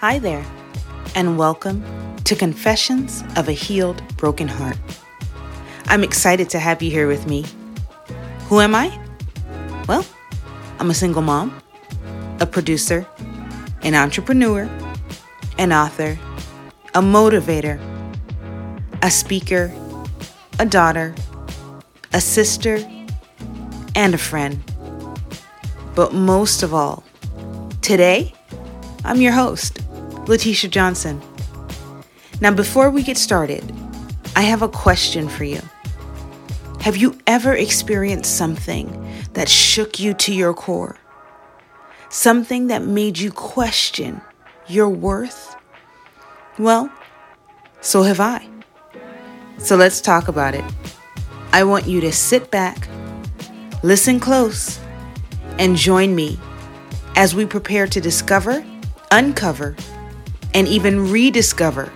Hi there, and welcome to Confessions of a Healed Broken Heart. I'm excited to have you here with me. Who am I? Well, I'm a single mom, a producer, an entrepreneur, an author, a motivator, a speaker, a daughter, a sister, and a friend. But most of all, today, I'm your host, Letitia Johnson. Now, before we get started, I have a question for you. Have you ever experienced something that shook you to your core? Something that made you question your worth? Well, so have I. So let's talk about it. I want you to sit back, listen close, and join me as we prepare to discover, uncover, and even rediscover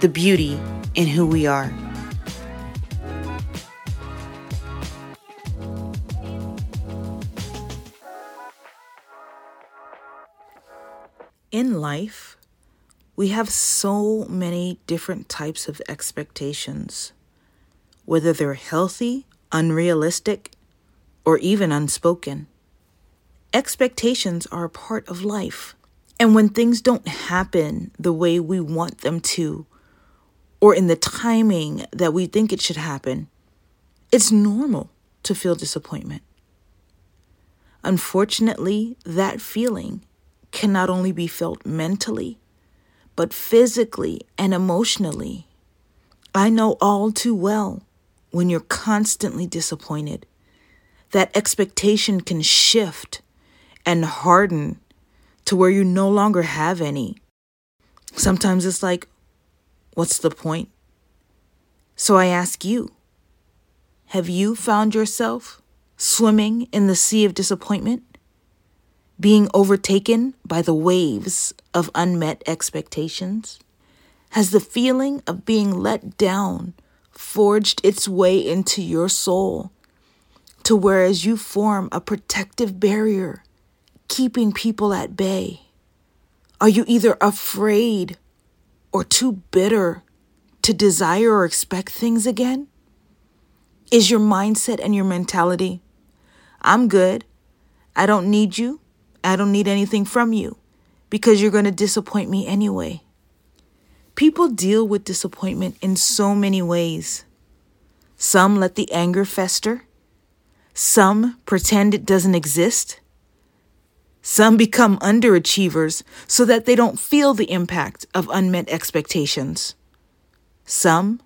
the beauty in who we are. In life, we have so many different types of expectations, whether they're healthy, unrealistic, or even unspoken. Expectations are a part of life. And when things don't happen the way we want them to, or in the timing that we think it should happen, it's normal to feel disappointment. Unfortunately, that feeling can not only be felt mentally, but physically and emotionally. I know all too well when you're constantly disappointed, that expectation can shift and harden to where you no longer have any. Sometimes it's like, what's the point? So I ask you, have you found yourself swimming in the sea of disappointment, being overtaken by the waves of unmet expectations? Has the feeling of being let down forged its way into your soul to whereas you form a protective barrier, keeping people at bay? Are you either afraid or too bitter to desire or expect things again? Is your mindset and your mentality, I'm good, I don't need you, I don't need anything from you, because you're going to disappoint me anyway? People deal with disappointment in so many ways. Some let the anger fester. Some pretend it doesn't exist. Some become underachievers so that they don't feel the impact of unmet expectations. Some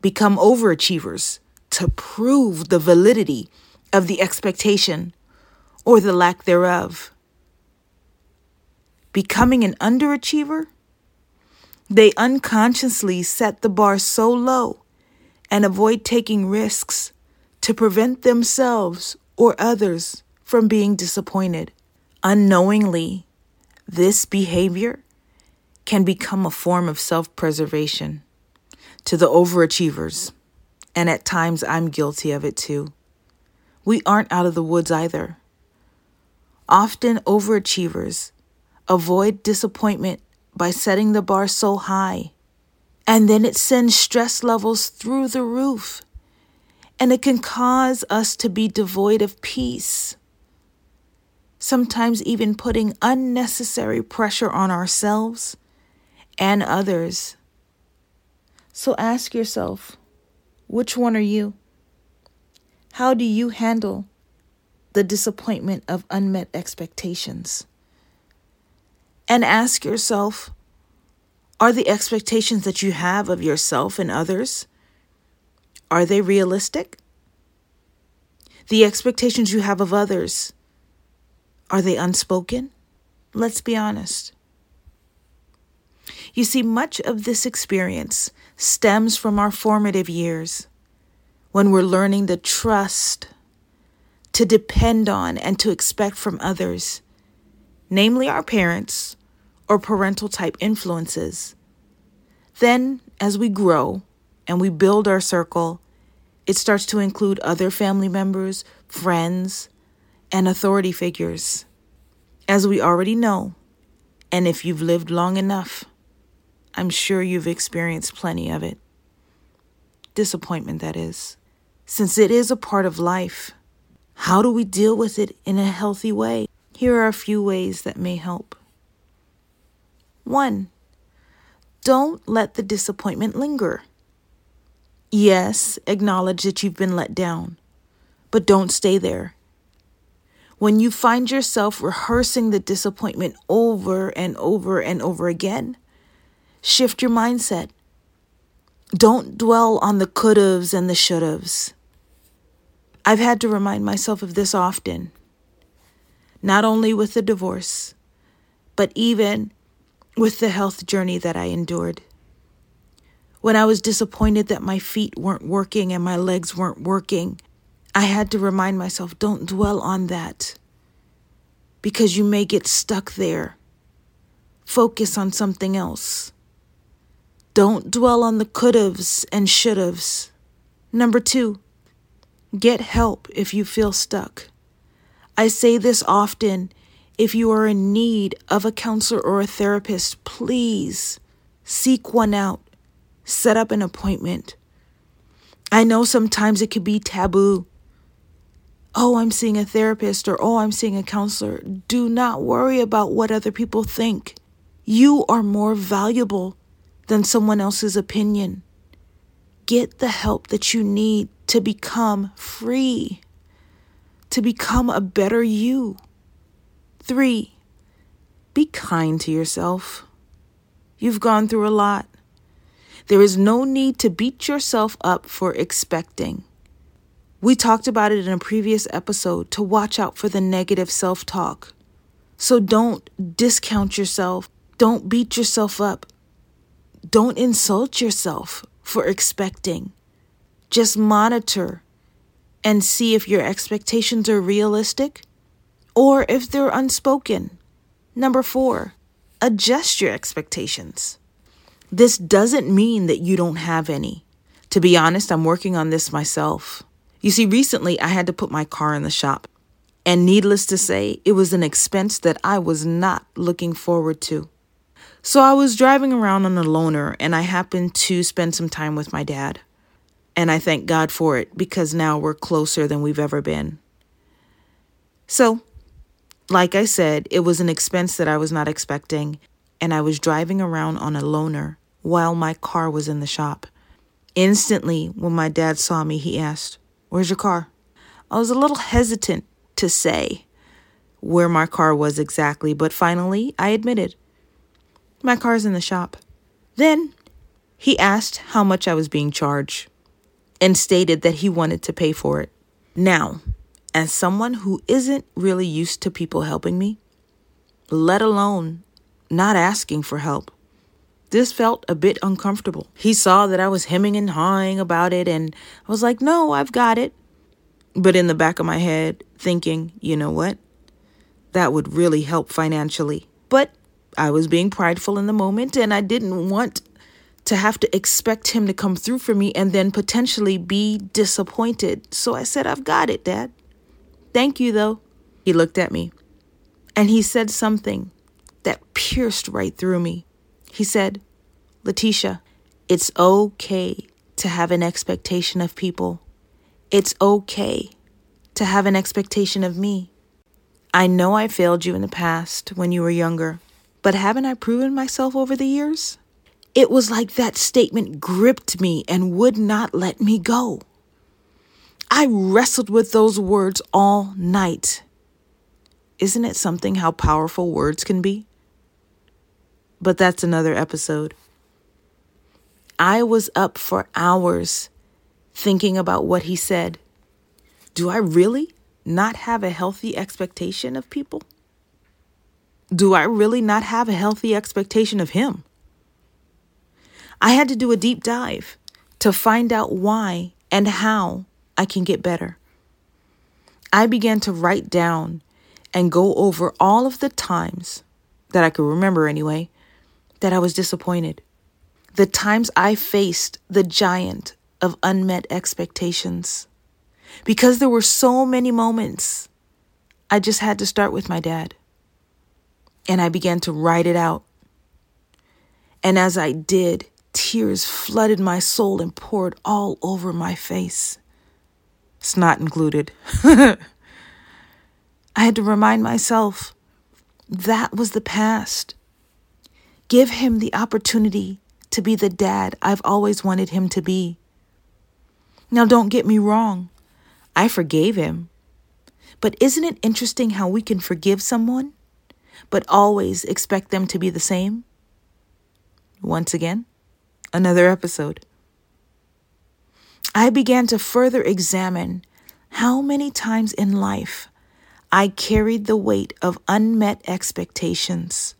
become overachievers to prove the validity of the expectation or the lack thereof. Becoming an underachiever, they unconsciously set the bar so low and avoid taking risks to prevent themselves or others from being disappointed. Unknowingly, this behavior can become a form of self-preservation to the overachievers. And at times, I'm guilty of it too. We aren't out of the woods either. Often, overachievers avoid disappointment by setting the bar so high, and then it sends stress levels through the roof, and it can cause us to be devoid of peace. Sometimes even putting unnecessary pressure on ourselves and others. So ask yourself, which one are you? How do you handle the disappointment of unmet expectations? And ask yourself, are the expectations that you have of yourself and others, are they realistic? The expectations you have of others, are they unspoken? Let's be honest. You see, much of this experience stems from our formative years when we're learning to trust, to depend on, and to expect from others, namely our parents or parental type influences. Then, as we grow and we build our circle, it starts to include other family members, friends, and authority figures. As we already know, And if you've lived long enough, I'm sure you've experienced plenty of it. Disappointment, that is. Since it is a part of life, how do we deal with it in a healthy way? Here are a few ways that may help. 1. Don't let the disappointment linger. Yes, acknowledge that you've been let down, but don't stay there. When you find yourself rehearsing the disappointment over and over and over again, shift your mindset. Don't dwell on the could'ves and the should'ves. I've had to remind myself of this often, not only with the divorce, but even with the health journey that I endured. When I was disappointed that my feet weren't working and my legs weren't working, I had to remind myself, don't dwell on that, because you may get stuck there. Focus on something else. Don't dwell on the could'ves and should'ves. 2, get help if you feel stuck. I say this often. If you are in need of a counselor or a therapist, please seek one out. Set up an appointment. I know sometimes it could be taboo. Oh, I'm seeing a therapist, or oh, I'm seeing a counselor. Do not worry about what other people think. You are more valuable than someone else's opinion. Get the help that you need to become free, to become a better you. 3, be kind to yourself. You've gone through a lot. There is no need to beat yourself up for expecting. We talked about it in a previous episode to watch out for the negative self-talk. So don't discount yourself. Don't beat yourself up. Don't insult yourself for expecting. Just monitor and see if your expectations are realistic or if they're unspoken. 4, adjust your expectations. This doesn't mean that you don't have any. To be honest, I'm working on this myself. You see, recently I had to put my car in the shop. And needless to say, it was an expense that I was not looking forward to. So I was driving around on a loaner and I happened to spend some time with my dad. And I thank God for it, because now we're closer than we've ever been. So, like I said, it was an expense that I was not expecting, and I was driving around on a loaner while my car was in the shop. Instantly, when my dad saw me, he asked, "Where's your car?" I was a little hesitant to say where my car was exactly, but finally I admitted, "My car's in the shop." Then he asked how much I was being charged and stated that he wanted to pay for it. Now, as someone who isn't really used to people helping me, let alone not asking for help, this felt a bit uncomfortable. He saw that I was hemming and hawing about it, and I was like, "No, I've got it." But in the back of my head, thinking, you know what? That would really help financially. But I was being prideful in the moment, and I didn't want to have to expect him to come through for me and then potentially be disappointed. So I said, "I've got it, Dad. Thank you, though." He looked at me and he said something that pierced right through me. He said, "Letitia, it's okay to have an expectation of people. It's okay to have an expectation of me. I know I failed you in the past when you were younger, but haven't I proven myself over the years?" It was like that statement gripped me and would not let me go. I wrestled with those words all night. Isn't it something how powerful words can be? But that's another episode. I was up for hours thinking about what he said. Do I really not have a healthy expectation of people? Do I really not have a healthy expectation of him? I had to do a deep dive to find out why and how I can get better. I began to write down and go over all of the times that I could remember anyway, that I was disappointed. The times I faced the giant of unmet expectations. Because there were so many moments, I just had to start with my dad. and I began to write it out. And as I did, tears flooded my soul and poured all over my face, snot included. I had to remind myself that was the past. Give him the opportunity to be the dad I've always wanted him to be. Now, don't get me wrong. I forgave him. But isn't it interesting how we can forgive someone, but always expect them to be the same? Once again, another episode. I began to further examine how many times in life I carried the weight of unmet expectations.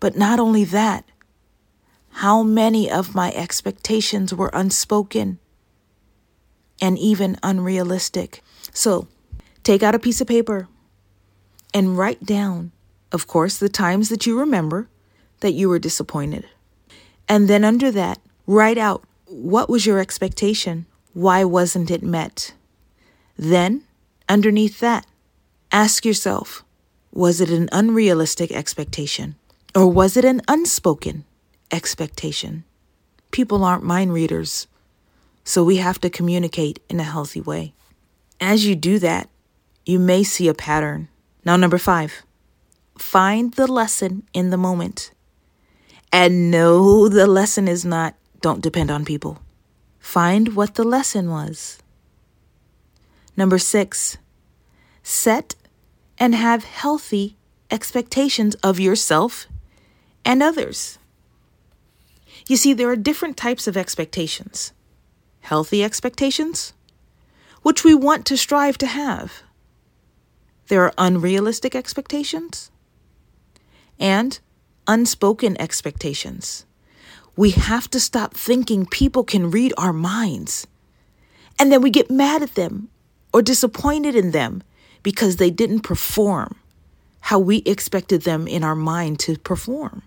But not only that, how many of my expectations were unspoken and even unrealistic. So take out a piece of paper and write down, of course, the times that you remember that you were disappointed. And then under that, write out, what was your expectation? Why wasn't it met? Then, underneath that, ask yourself, was it an unrealistic expectation? Or was it an unspoken expectation? People aren't mind readers, so we have to communicate in a healthy way. As you do that, you may see a pattern. Now, 5, find the lesson in the moment. And no, the lesson is not, don't depend on people. Find what the lesson was. 6, set and have healthy expectations of yourself and others. You see, there are different types of expectations. Healthy expectations, which we want to strive to have. There are unrealistic expectations and unspoken expectations. We have to stop thinking people can read our minds. And then we get mad at them or disappointed in them because they didn't perform how we expected them in our mind to perform.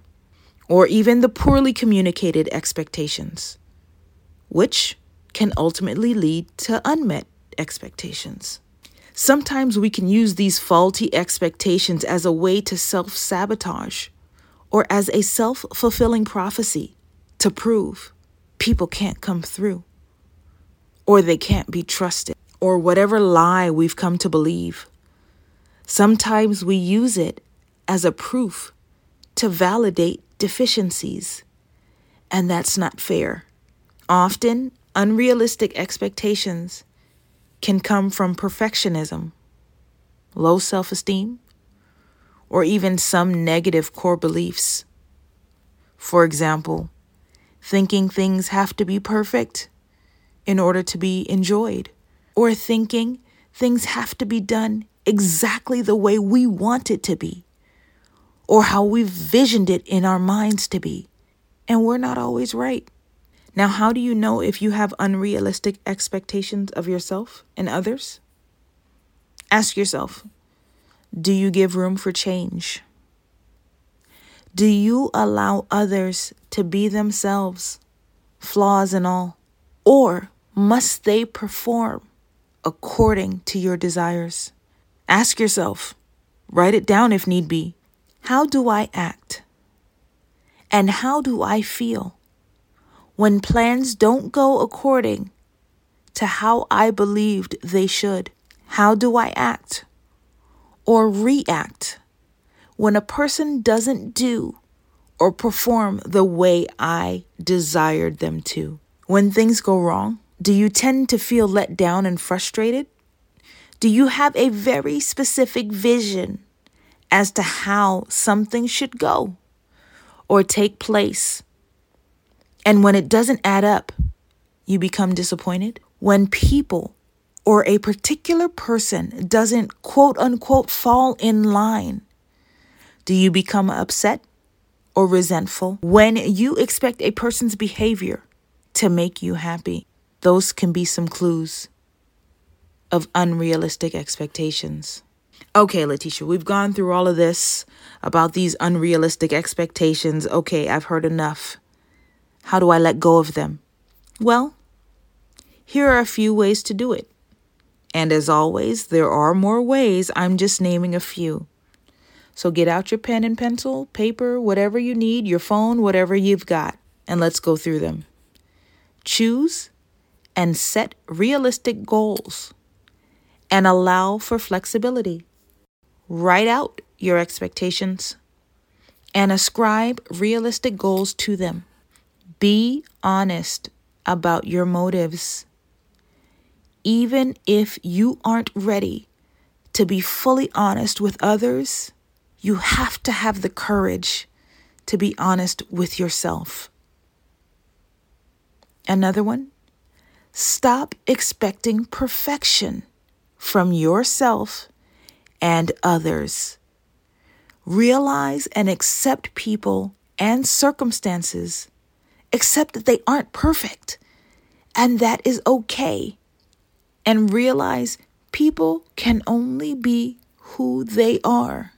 Or even the poorly communicated expectations, which can ultimately lead to unmet expectations. Sometimes we can use these faulty expectations as a way to self-sabotage or as a self-fulfilling prophecy to prove people can't come through or they can't be trusted or whatever lie we've come to believe. Sometimes we use it as a proof to validate deficiencies, and that's not fair. Often, unrealistic expectations can come from perfectionism, low self-esteem, or even some negative core beliefs. For example, thinking things have to be perfect in order to be enjoyed, or thinking things have to be done exactly the way we want it to be, or how we've visioned it in our minds to be. And we're not always right. Now, how do you know if you have unrealistic expectations of yourself and others? Ask yourself, do you give room for change? Do you allow others to be themselves, flaws and all? Or must they perform according to your desires? Ask yourself, write it down if need be. How do I act? And how do I feel when plans don't go according to how I believed they should? How do I act or react when a person doesn't do or perform the way I desired them to? When things go wrong, do you tend to feel let down and frustrated? Do you have a very specific vision as to how something should go or take place? And when it doesn't add up, you become disappointed. When people or a particular person doesn't quote unquote fall in line, do you become upset or resentful? When you expect a person's behavior to make you happy, those can be some clues of unrealistic expectations. Okay, Letitia, we've gone through all of this about these unrealistic expectations. Okay, I've heard enough. How do I let go of them? Well, here are a few ways to do it. And as always, there are more ways. I'm just naming a few. So get out your pen and pencil, paper, whatever you need, your phone, whatever you've got, and let's go through them. Choose and set realistic goals and allow for flexibility. Write out your expectations and ascribe realistic goals to them. Be honest about your motives. Even if you aren't ready to be fully honest with others, you have to have the courage to be honest with yourself. Another one, stop expecting perfection from yourself and others. Realize and accept people and circumstances. Accept that they aren't perfect, and that is okay. And realize people can only be who they are.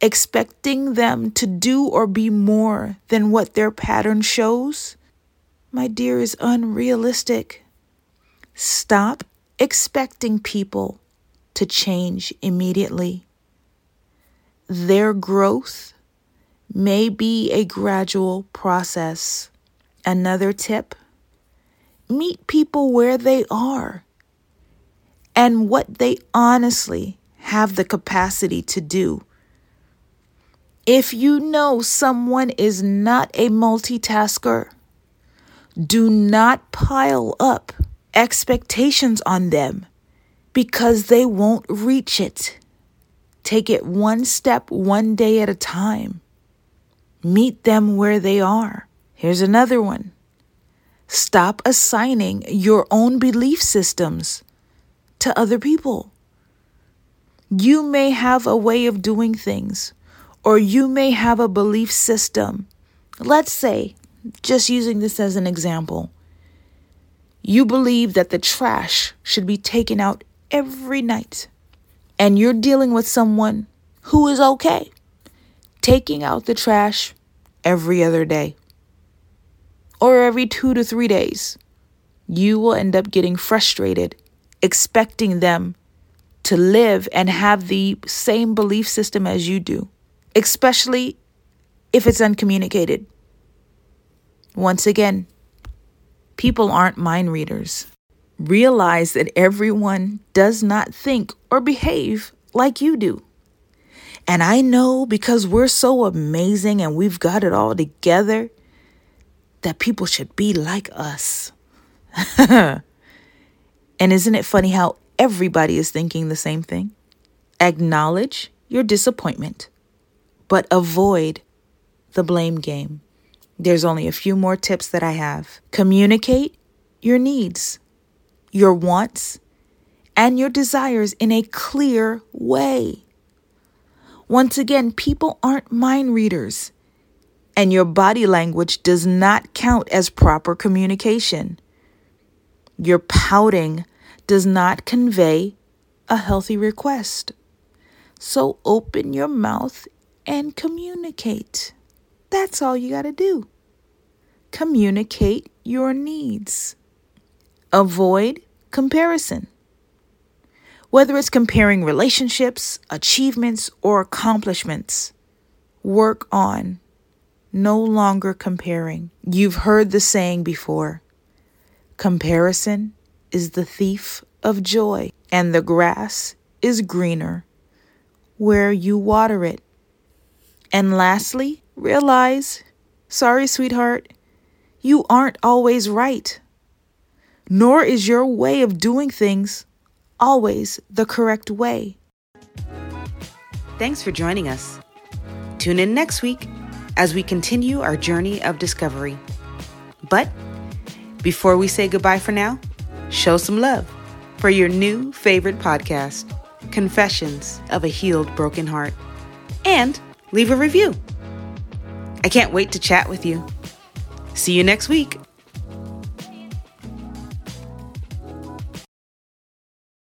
Expecting them to do or be more than what their pattern shows, my dear, is unrealistic. Stop expecting people to change immediately. Their growth may be a gradual process. Another tip, meet people where they are and what they honestly have the capacity to do. If you know someone is not a multitasker, do not pile up expectations on them because they won't reach it. Take it one step, one day at a time. Meet them where they are. Here's another one. Stop assigning your own belief systems to other people. You may have a way of doing things, or you may have a belief system. Let's say, just using this as an example, you believe that the trash should be taken out every night, and you're dealing with someone who is okay taking out the trash every other day or every 2 to 3 days. You will end up getting frustrated, expecting them to live and have the same belief system as you do, especially if it's uncommunicated. Once again, people aren't mind readers. Realize that everyone does not think or behave like you do. And I know because we're so amazing and we've got it all together that people should be like us. And isn't it funny how everybody is thinking the same thing? Acknowledge your disappointment, but avoid the blame game. There's only a few more tips that I have. Communicate your needs, your wants, and your desires in a clear way. Once again, people aren't mind readers, and your body language does not count as proper communication. Your pouting does not convey a healthy request. So open your mouth and communicate. That's all you got to do. Communicate your needs. Avoid comparison. Whether it's comparing relationships, achievements, or accomplishments, work on no longer comparing. You've heard the saying before, comparison is the thief of joy, and the grass is greener where you water it. And lastly, realize, sorry, sweetheart, you aren't always right, nor is your way of doing things always the correct way. Thanks for joining us. Tune in next week as we continue our journey of discovery. But before we say goodbye for now, show some love for your new favorite podcast, Confessions of a Healed Broken Heart, and leave a review. I can't wait to chat with you. See you next week.